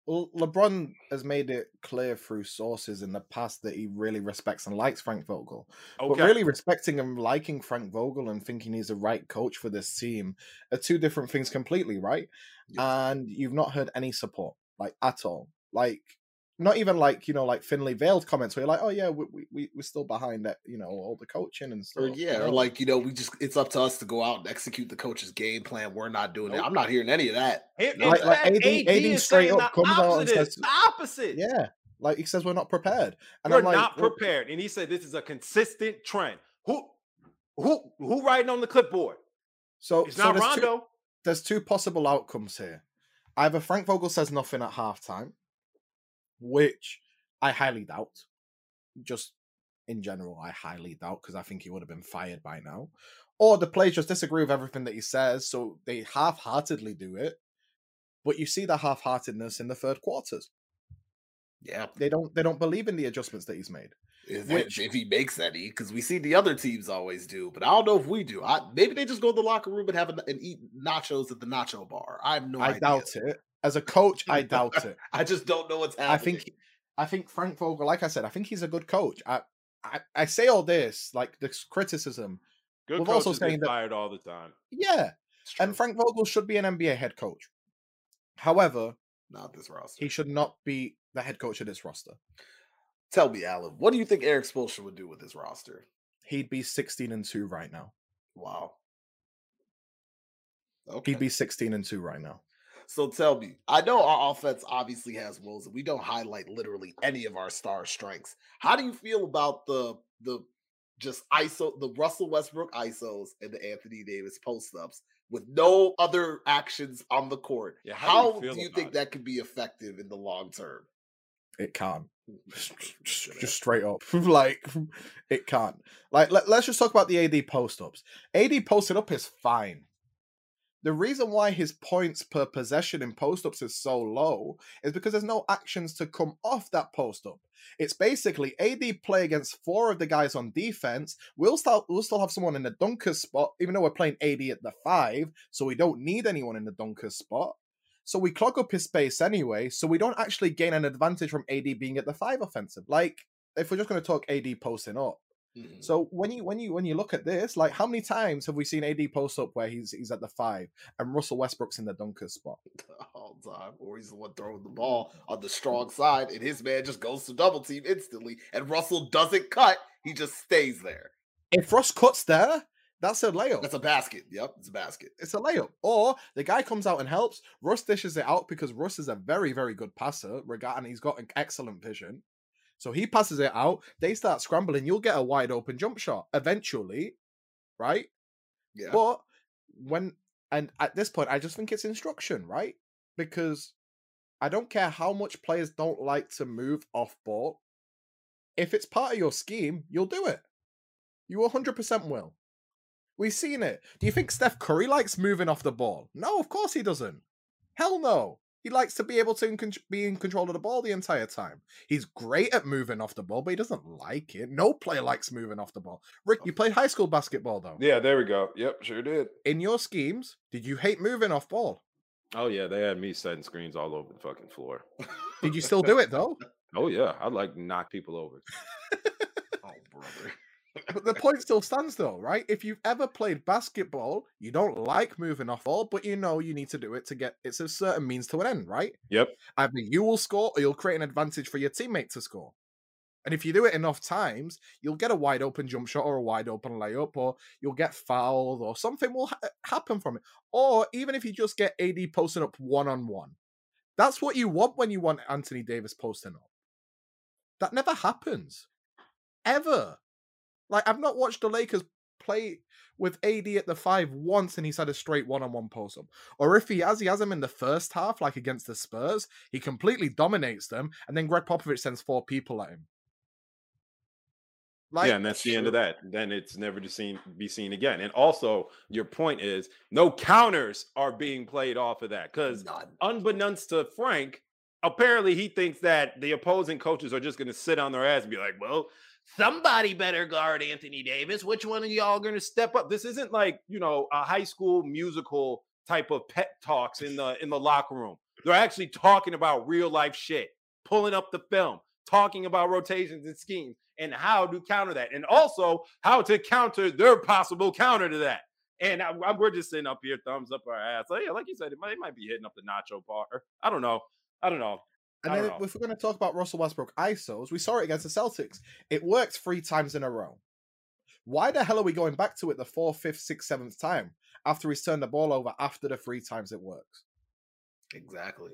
Well, LeBron has made it clear through sources in the past that he really respects and likes Frank Vogel. Okay. But really respecting and liking Frank Vogel and thinking he's the right coach for this team are two different things completely, right? Yes. And you've not heard any support, like, at all. Like, not even like, you know, like thinly veiled comments where you're like, oh, yeah, we're still behind that, you know, all the coaching and stuff. Or, yeah, you know? Or like, you know, we just, it's up to us to go out and execute the coach's game plan. We're not doing it. I'm not hearing any of that. AD straight up comes out and says, the opposite. Yeah. Like, he says, we're not prepared. And we're not prepared. And he said, this is a consistent trend. Who riding on the clipboard? So it's not Rondo. There's two possible outcomes here. Either Frank Vogel says nothing at halftime, which I highly doubt. Just in general, I highly doubt, because I think he would have been fired by now. Or the players just disagree with everything that he says, so they half-heartedly do it. But you see the half-heartedness in the third quarters. Yeah, they don't believe in the adjustments that he's made. If he makes any, because we see the other teams always do, but I don't know if we do. Maybe they just go to the locker room and have and eat nachos at the nacho bar. I have no idea. I doubt it. As a coach, I doubt it. I just don't know what's happening. I think Frank Vogel, like I said, I think he's a good coach. I say all this, like this criticism. Good coaches get fired all the time. Yeah. And Frank Vogel should be an NBA head coach. However, not this roster. He should not be the head coach of this roster. Tell me, Alan, what do you think Eric Spoelstra would do with this roster? He'd be 16-2 right now. Wow. Okay. He'd be 16-2 right now. So tell me, I know our offense obviously has woes, and we don't highlight literally any of our star strengths. How do you feel about the just ISO, the Russell Westbrook ISOs and the Anthony Davis post-ups with no other actions on the court? Yeah, how do you think that could be effective in the long term? It can't. Just straight up. Like, it can't. Like, let's just talk about the AD post-ups. AD posted up is fine. The reason why his points per possession in post-ups is so low is because there's no actions to come off that post-up. It's basically AD play against four of the guys on defense. We'll still have someone in the dunker spot, even though we're playing AD at the 5, so we don't need anyone in the dunker spot. So we clog up his space anyway, so we don't actually gain an advantage from AD being at the 5 offensive. Like, if we're just going to talk AD posting up. So when you look at this, like, how many times have we seen AD post up where he's at the 5 and Russell Westbrook's in the dunker spot? All the time, or he's the one throwing the ball on the strong side, and his man just goes to double team instantly, and Russell doesn't cut; he just stays there. If Russ cuts there, that's a layup. That's a basket. Yep, it's a basket. It's a layup. Or the guy comes out and helps. Russ dishes it out because Russ is a very, very good passer, and he's got an excellent vision. So he passes it out, they start scrambling, you'll get a wide open jump shot eventually, right? Yeah. But at this point, I just think it's instruction, right? Because I don't care how much players don't like to move off ball. If it's part of your scheme, you'll do it. You 100% will. We've seen it. Do you think Steph Curry likes moving off the ball? No, of course he doesn't. Hell no. He likes to be able to be in control of the ball the entire time. He's great at moving off the ball, but he doesn't like it. No player likes moving off the ball. Rick, you played high school basketball, though. Yeah, there we go. Yep, sure did. In your schemes, did you hate moving off ball? Oh, yeah, they had me setting screens all over the fucking floor. Did you still do it, though? Oh, yeah. I like knock people over. Oh, brother. The point still stands, though, right? If you've ever played basketball, you don't like moving off ball, but you know you need to do it to get... It's a certain means to an end, right? Yep. Either you will score or you'll create an advantage for your teammate to score. And if you do it enough times, you'll get a wide-open jump shot or a wide-open layup, or you'll get fouled, or something will happen from it. Or even if you just get AD posting up one-on-one. That's what you want when you want Anthony Davis posting up. That never happens. Ever. Like, I've not watched the Lakers play with AD at the 5 once and he's had a straight one-on-one post-up. Or if he has him in the first half, like against the Spurs. He completely dominates them, and then Gregg Popovich sends 4 people at him. Like, yeah, and that's the end of that. Then it's never to be seen again. And also, your point is, no counters are being played off of that. Because unbeknownst to Frank, apparently he thinks that the opposing coaches are just going to sit on their ass and be like, well, somebody better guard Anthony Davis. Which one of y'all going to step up? This isn't like, you know, a High School Musical type of pep talks in the locker room. They're actually talking about real life shit, pulling up the film, talking about rotations and schemes and how to counter that, and also how to counter their possible counter to that. And we're just sitting up here, thumbs up our ass. Like, yeah, like you said, they might be hitting up the nacho bar. I don't know. And then if we're going to talk about Russell Westbrook ISOs, we saw it against the Celtics. It worked 3 times in a row. Why the hell are we going back to it the 4th, 5th, 6th, 7th time after he's turned the ball over after the 3 times it works? Exactly.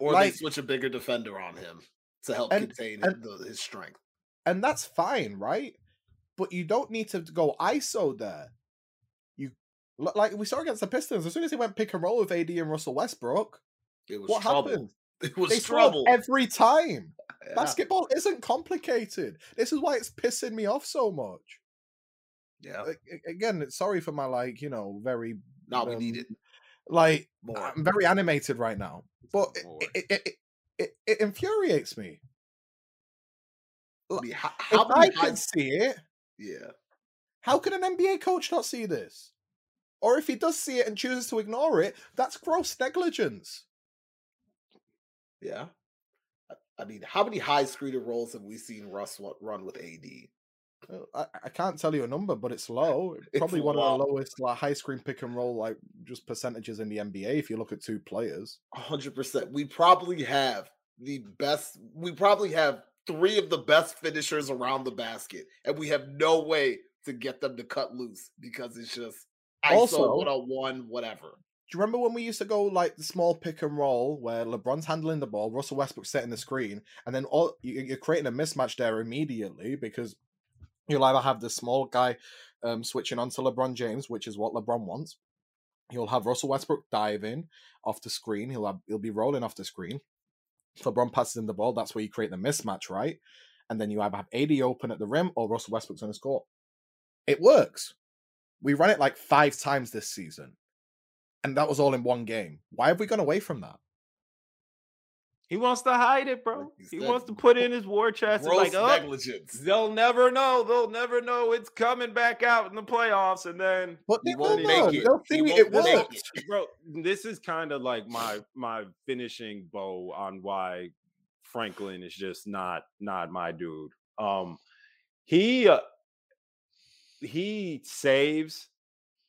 Or like, they switch a bigger defender on him to help contain his strength. And that's fine, right? But you don't need to go ISO there. You, like we saw against the Pistons, as soon as he went pick and roll with AD and Russell Westbrook, what happened? It was trouble every time. Yeah. Basketball isn't complicated. This is why it's pissing me off so much. Yeah. Again, sorry for my very. No, we need it. Like more. I'm very animated right now, but it infuriates me. I mean, if I can see it, yeah. How can an NBA coach not see this? Or if he does see it and chooses to ignore it, that's gross negligence. Yeah. I mean, how many high-screener roles have we seen Russ run with AD? I can't tell you a number, but it's low. Probably one of the lowest high-screen pick-and-roll just percentages in the NBA if you look at 2 players. 100%. We probably have 3 of the best finishers around the basket, and we have no way to get them to cut loose because it's just ISO, one-on-one, whatever. Do you remember when we used to go like the small pick and roll where LeBron's handling the ball, Russell Westbrook setting the screen, and then you're creating a mismatch there immediately because you'll either have the small guy switching onto LeBron James, which is what LeBron wants. You'll have Russell Westbrook diving off the screen. He'll be rolling off the screen. If LeBron passes him the ball, that's where you create the mismatch, right? And then you either have AD open at the rim or Russell Westbrook's going to score. It works. We ran it like 5 times this season. And that was all in one game. Why have we gone away from that? He wants to hide it, bro. He wants to put in his war chest and negligence. They'll never know. They'll never know it's coming back out in the playoffs. And then but they won't make it. They'll think it worked. Bro, this is kind of like my finishing bow on why Franklin is just not my dude. He saves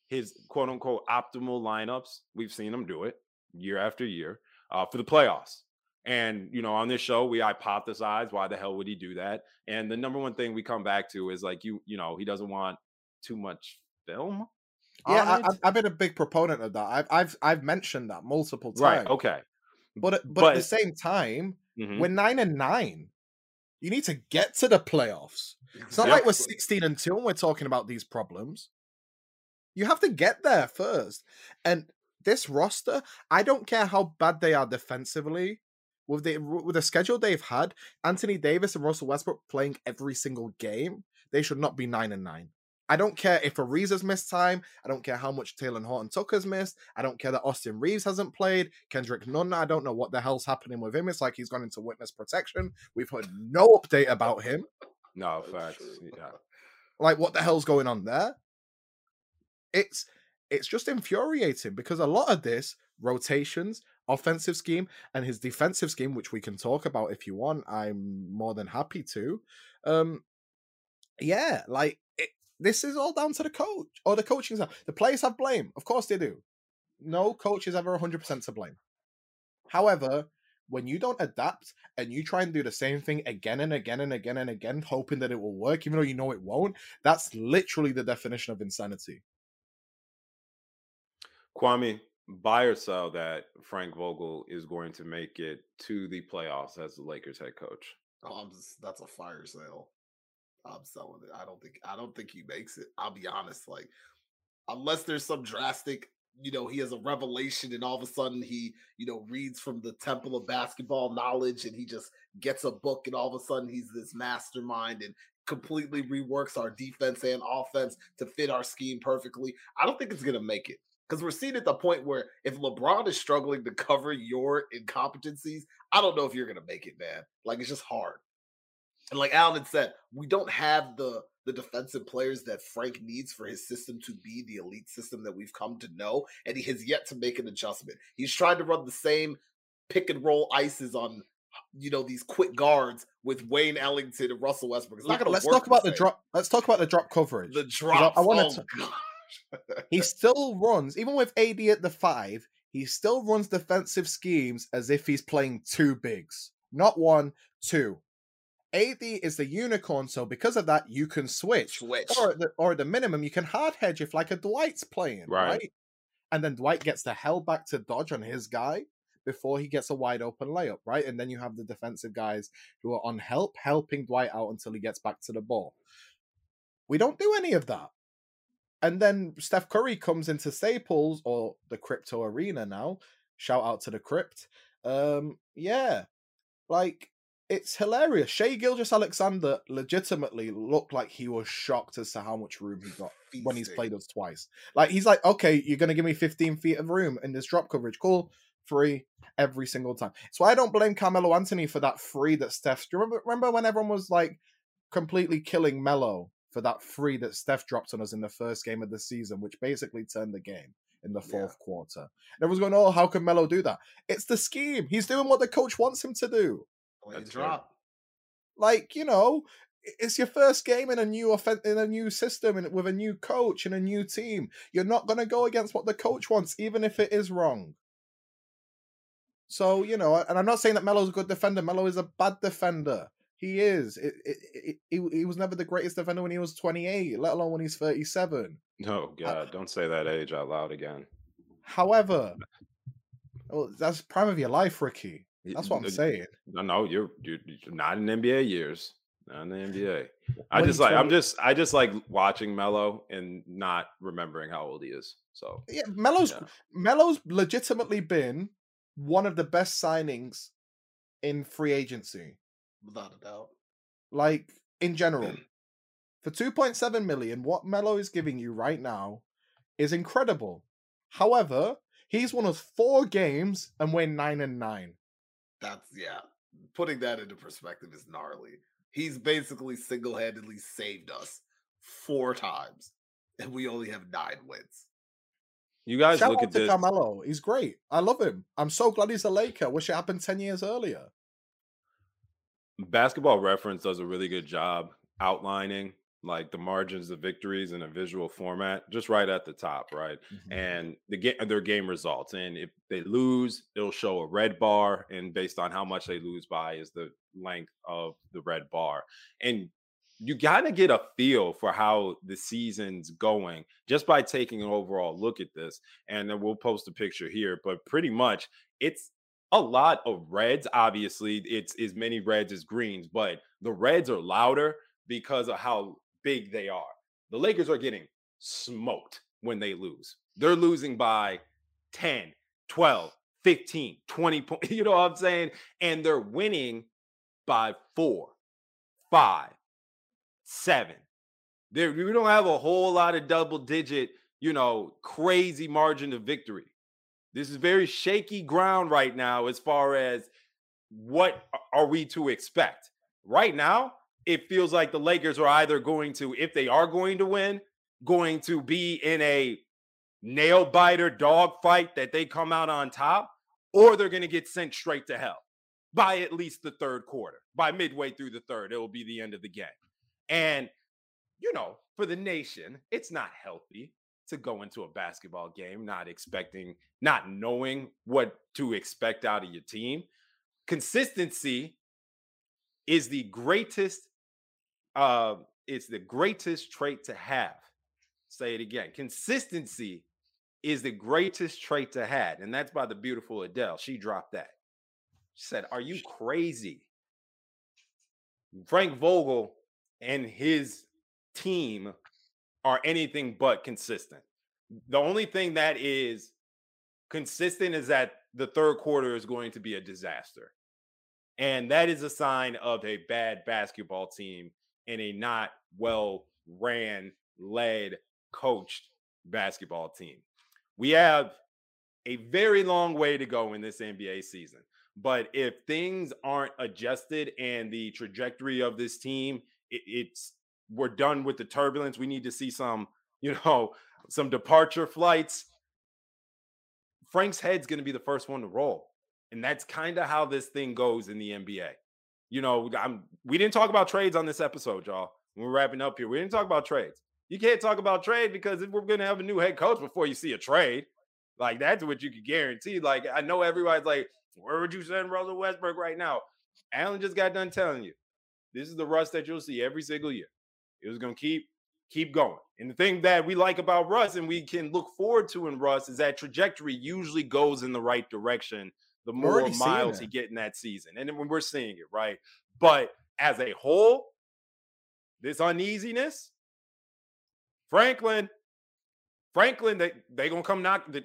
his quote-unquote optimal lineups. We've seen him do it year after year for the playoffs. And, you know, on this show, we hypothesize why the hell would he do that? And the number one thing we come back to is like, you know, he doesn't want too much film. Yeah, I've been a big proponent of that. I've mentioned that multiple times. Right, okay. But at the same time, we're 9-9. You need to get to the playoffs. It's not like we're 16-2 and we're talking about these problems. You have to get there first. And this roster, I don't care how bad they are defensively. With the schedule they've had, Anthony Davis and Russell Westbrook playing every single game, they should not be 9-9. I don't care if Ariza's missed time. I don't care how much Taylor Horton-Tucker's missed. I don't care that Austin Reeves hasn't played. Kendrick Nunn, I don't know what the hell's happening with him. It's like he's gone into witness protection. We've heard no update about him. No, facts. Yeah. Like, what the hell's going on there? It's just infuriating because a lot of this rotations, offensive scheme, and his defensive scheme, which we can talk about if you want, I'm more than happy to. Yeah, like This is all down to the coach or the coaching staff. The players have blame. Of course they do. No coach is ever 100% to blame. However, when you don't adapt and you try and do the same thing again and again and again and again, hoping that it will work, even though you know it won't, that's literally the definition of insanity. Kwame, buy or sell that Frank Vogel is going to make it to the playoffs as the Lakers head coach? Oh, that's a fire sale. I'm selling it. I don't think he makes it. I'll be honest. Like, unless there's some drastic, you know, he has a revelation and all of a sudden he, you know, reads from the temple of basketball knowledge and he just gets a book and all of a sudden he's this mastermind and completely reworks our defense and offense to fit our scheme perfectly. I don't think it's going to make it. Because we're seeing at the point where if LeBron is struggling to cover your incompetencies, I don't know if you're going to make it, man. Like, it's just hard. And like Alan said, we don't have the defensive players that Frank needs for his system to be the elite system that we've come to know, and he has yet to make an adjustment. He's tried to run the same pick-and-roll ices on, you know, these quick guards with Wayne Ellington and Russell Westbrook. It's not going to work. Let's talk about the drop coverage. The drop. I want to. He still runs, even with AD at the 5, he still runs defensive schemes as if he's playing 2 bigs. Not 1, 2. AD is the unicorn, so because of that, you can switch. Or at the minimum, you can hard hedge if like a Dwight's playing, right? And then Dwight gets the hell back to dodge on his guy before he gets a wide open layup, right? And then you have the defensive guys who are on helping Dwight out until he gets back to the ball. We don't do any of that. And then Steph Curry comes into Staples, or the Crypto Arena now. Shout out to the Crypt. Yeah. Like, it's hilarious. Shai Gilgeous-Alexander legitimately looked like he was shocked as to how much room he got when he's played us twice. Like, he's like, okay, you're going to give me 15 feet of room in this drop coverage. Cool. Free every single time. So I don't blame Carmelo Anthony for that free that Steph... Do you remember when everyone was, like, completely killing Melo for that free that Steph dropped on us in the first game of the season, which basically turned the game in the fourth quarter. And everyone's going, oh, how can Melo do that? It's the scheme. He's doing what the coach wants him to do. Drop. Like, you know, it's your first game in a new system and with a new coach and a new team. You're not going to go against what the coach wants, even if it is wrong. So, you know, and I'm not saying that Melo's a good defender. Melo is a bad defender. He is. He was never the greatest defender when he was 28, let alone when he's 37. Oh, God. Don't say that age out loud again. However, that's prime of your life, Ricky. That's what I'm saying. No, you're not in NBA years. Not in the NBA. I just like watching Melo and not remembering how old he is. So yeah, Melo's legitimately been one of the best signings in free agency. Without a doubt. Like, in general, for $2.7 million, what Melo is giving you right now is incredible. However, he's won us 4 games and we're 9-9. That's, yeah. Putting that into perspective is gnarly. He's basically single-handedly saved us 4 times, and we only have 9 wins. You guys look at this. Shout out to Carmelo. He's great. I love him. I'm so glad he's a Laker. Wish it happened 10 years earlier. Basketball Reference does a really good job outlining like the margins of victories in a visual format, just right at the top, right? Mm-hmm. And their game results. And if they lose, it'll show a red bar, and based on how much they lose by is the length of the red bar. And you got to get a feel for how the season's going just by taking an overall look at this. And then we'll post a picture here, but pretty much it's a lot of reds. Obviously, it's as many reds as greens, but the reds are louder because of how big they are. The Lakers are getting smoked when they lose. They're losing by 10, 12, 15, 20 points. You know what I'm saying? And they're winning by 4, 5, 7. We don't have a whole lot of double-digit, you know, crazy margin of victory. This is very shaky ground right now as far as what are we to expect. Right now, it feels like the Lakers are either going to, if they are going to win, going to be in a nail-biter dogfight that they come out on top, or they're going to get sent straight to hell by at least the third quarter. By midway through the third, it will be the end of the game. And you know, for the nation, it's not healthy to go into a basketball game not knowing what to expect out of your team. Consistency is the greatest trait to have. Say it again. Consistency is the greatest trait to have. And that's by the beautiful Adele. She dropped that. She said, "Are you crazy?" Frank Vogel and his team are anything but consistent. The only thing that is consistent is that the third quarter is going to be a disaster. And that is a sign of a bad basketball team and a not well-ran, led, coached basketball team. We have a very long way to go in this NBA season. But if things aren't adjusted and the trajectory of this team, we're done with the turbulence. We need to see some departure flights. Frank's head's going to be the first one to roll. And that's kind of how this thing goes in the NBA. You know, we didn't talk about trades on this episode, y'all. When we're wrapping up here, we didn't talk about trades. You can't talk about trade because if we're going to have a new head coach before you see a trade. Like, that's what you could guarantee. Like, I know everybody's like, where would you send Russell Westbrook right now? Alan just got done telling you. This is the rust that you'll see every single year. It was going to keep going. And the thing that we like about Russ and we can look forward to in Russ is that trajectory usually goes in the right direction the more miles he gets in that season. And when we're seeing it, right? But as a whole, this uneasiness, Franklin, they going to come knock the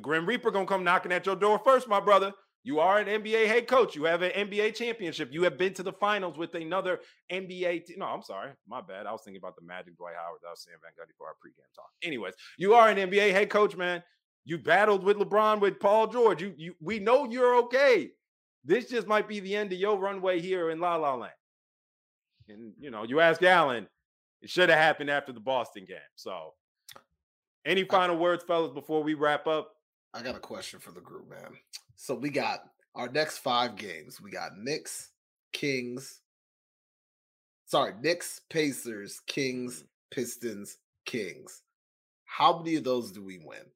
Grim Reaper going to come knocking at your door first, my brother. You are an NBA head coach. You have an NBA championship. You have been to the finals with another NBA team. No, I'm sorry. My bad. I was thinking about the Magic Dwight Howard. I was saying Van Gundy for our pregame talk. Anyways, you are an NBA head coach, man. You battled with LeBron, with Paul George. We know you're okay. This just might be the end of your runway here in La La Land. And, you ask Alan, it should have happened after the Boston game. So any final words, fellas, before we wrap up? I got a question for the group, man. So we got our next 5 games. We got Knicks, Pacers, Kings, Pistons, Kings. How many of those do we win?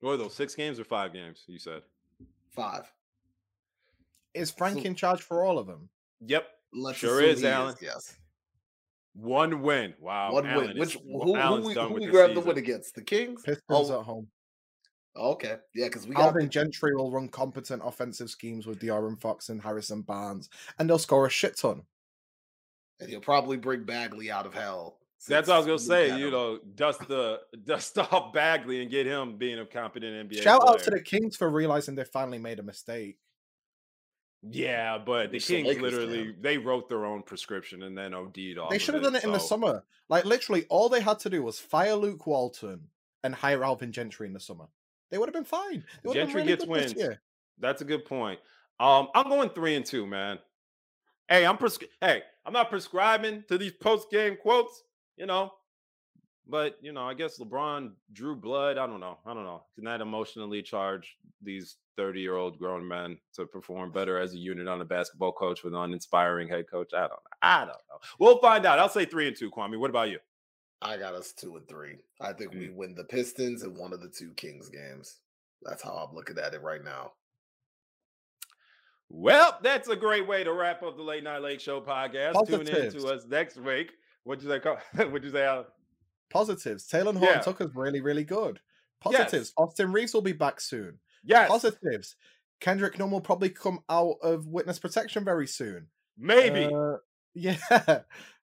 What are those, 6 games or 5 games, you said? 5. Is Frank in charge for all of them? Yep. Sure is, Alan. Yes. One win. Wow. One Alan win. Who we grab the win against? The Kings? Pistons at home. Okay, yeah, because we Alvin Gentry will run competent offensive schemes with De'Aaron Fox and Harrison Barnes, and they'll score a shit ton. And he'll probably bring Bagley out of hell. That's what I was gonna say. Dust off Bagley and get him being a competent NBA. Shout player. Out to the Kings for realizing they finally made a mistake. Yeah, but the Kings literally wrote their own prescription and then OD'd off. They should have done it in the summer. Like literally, all they had to do was fire Luke Walton and hire Alvin Gentry in the summer. They would have been fine. Gentry really gets wins. That's a good point. I'm going 3-2, man. Hey, I'm not prescribing to these post-game quotes, But I guess LeBron drew blood. I don't know. Can that emotionally charge these 30-year-old grown men to perform better as a unit on a basketball coach with an uninspiring head coach? I don't know. We'll find out. I'll say 3-2, Kwame. What about you? I got us 2-3. I think we win the Pistons and one of the 2 Kings games. That's how I'm looking at it right now. Well, that's a great way to wrap up the Late Night Lake Show podcast. Positives. Tune in to us next week. What'd you say, Alan? Positives. Taylor Horton Tucker's really, really good. Positives. Yes. Austin Reeves will be back soon. Yes. Positives. Kendrick Nunn will probably come out of witness protection very soon. Maybe. Yeah.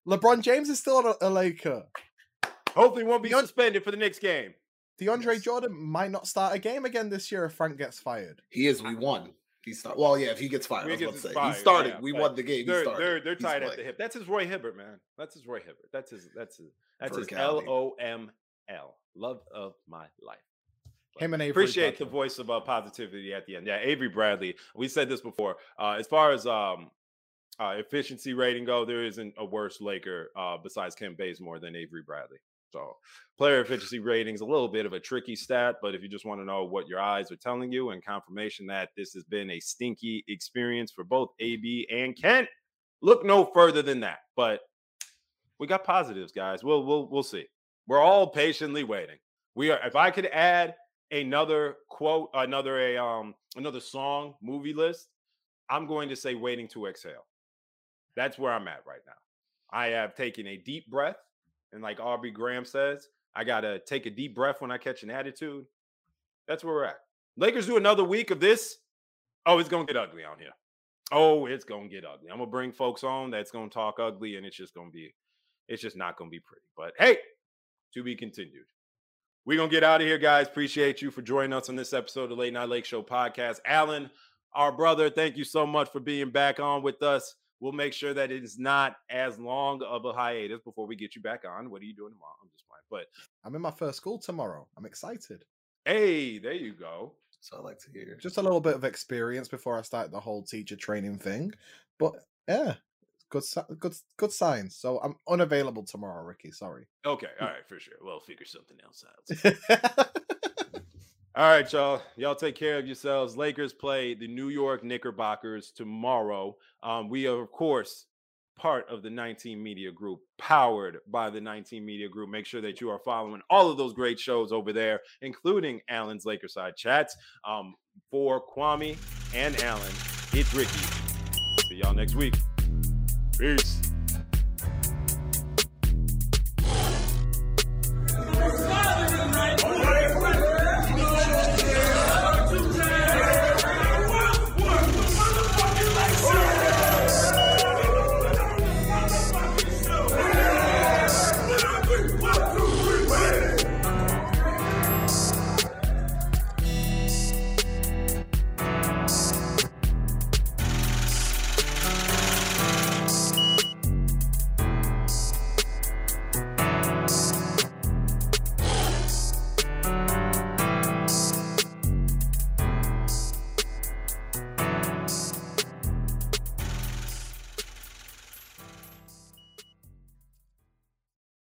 LeBron James is still a Laker. Hopefully won't be suspended for the next game. DeAndre Jordan might not start a game again this year if Frank gets fired. He is. We won. Well, yeah, if he gets fired. He started. Yeah, we won the game. They're tied at the hip. That's his Roy Hibbert, man. That's his LOML. Love of my life. Him and Avery appreciate Bradley. The voice of positivity at the end. Yeah, Avery Bradley. We said this before. As far as efficiency rating go, there isn't a worse Laker besides Kent Bazemore than Avery Bradley. So player efficiency rating is a little bit of a tricky stat, but if you just want to know what your eyes are telling you and confirmation that this has been a stinky experience for both AB and Kent, look no further than that. But We got positives, guys. We'll see. We're all patiently waiting. We are. If I could add another quote, another song, movie list, I'm going to say Waiting to Exhale. That's where I'm at right now. I have taken a deep breath, and like Aubrey Graham says, I gotta take a deep breath when I catch an attitude. That's where we're at. Lakers do another week of this. Oh, it's gonna get ugly on here. Oh, it's gonna get ugly. I'm gonna bring folks on that's gonna talk ugly, and it's just not gonna be pretty. But hey, to be continued. We're gonna get out of here, guys. Appreciate you for joining us on this episode of Late Night Lake Show podcast. Alan, our brother, thank you so much for being back on with us. We'll make sure that it is not as long of a hiatus before we get you back on. What are you doing tomorrow? I'm just playing. But I'm in my first school tomorrow. I'm excited. Hey, there you go. So I like to hear just a little bit of experience before I start the whole teacher training thing. But yeah, good signs. So I'm unavailable tomorrow, Ricky. Sorry. Okay. All right. For sure. We'll figure something else out. All right, y'all. Y'all take care of yourselves. Lakers play the New York Knickerbockers tomorrow. We are, of course, part of the 19 Media Group, powered by the 19 Media Group. Make sure that you are following all of those great shows over there, including Alan's Lakerside Chats. For Kwame and Alan, it's Ricky. See y'all next week. Peace.